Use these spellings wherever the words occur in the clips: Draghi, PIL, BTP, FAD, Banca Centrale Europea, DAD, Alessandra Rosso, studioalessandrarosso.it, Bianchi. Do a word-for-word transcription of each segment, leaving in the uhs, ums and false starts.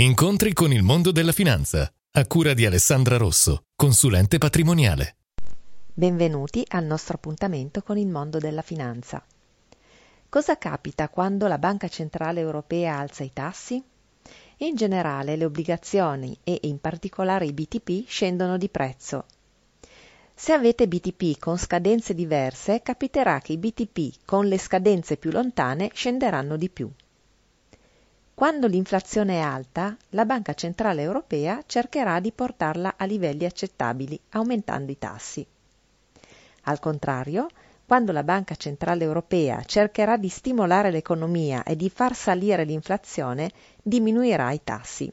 Incontri con il mondo della finanza, a cura di Alessandra Rosso, consulente patrimoniale. Benvenuti al nostro appuntamento con il mondo della finanza. Cosa capita quando la Banca Centrale Europea alza i tassi? In generale le obbligazioni e in particolare i B T P scendono di prezzo. Se avete B T P con scadenze diverse, capiterà che i B T P con le scadenze più lontane scenderanno di più. Quando l'inflazione è alta, la Banca Centrale Europea cercherà di portarla a livelli accettabili, aumentando i tassi. Al contrario, quando la Banca Centrale Europea cercherà di stimolare l'economia e di far salire l'inflazione, diminuirà i tassi.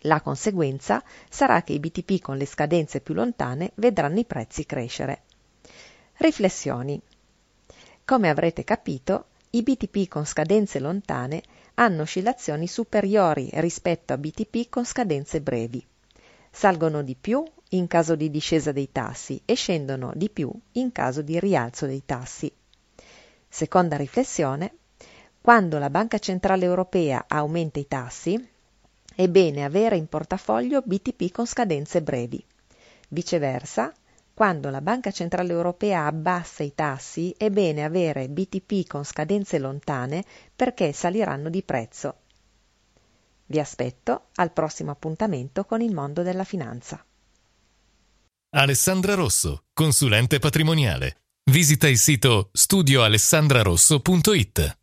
La conseguenza sarà che i B T P con le scadenze più lontane vedranno i prezzi crescere. Riflessioni. Come avrete capito, i B T P con scadenze lontane hanno oscillazioni superiori rispetto a B T P con scadenze brevi. Salgono di più in caso di discesa dei tassi e scendono di più in caso di rialzo dei tassi. Seconda riflessione: quando la Banca Centrale Europea aumenta i tassi, è bene avere in portafoglio B T P con scadenze brevi. Viceversa, quando la Banca Centrale Europea abbassa i tassi, è bene avere B T P con scadenze lontane perché saliranno di prezzo. Vi aspetto al prossimo appuntamento con il mondo della finanza. Alessandra Rosso, consulente patrimoniale. Visita il sito studio alessandra rosso punto it.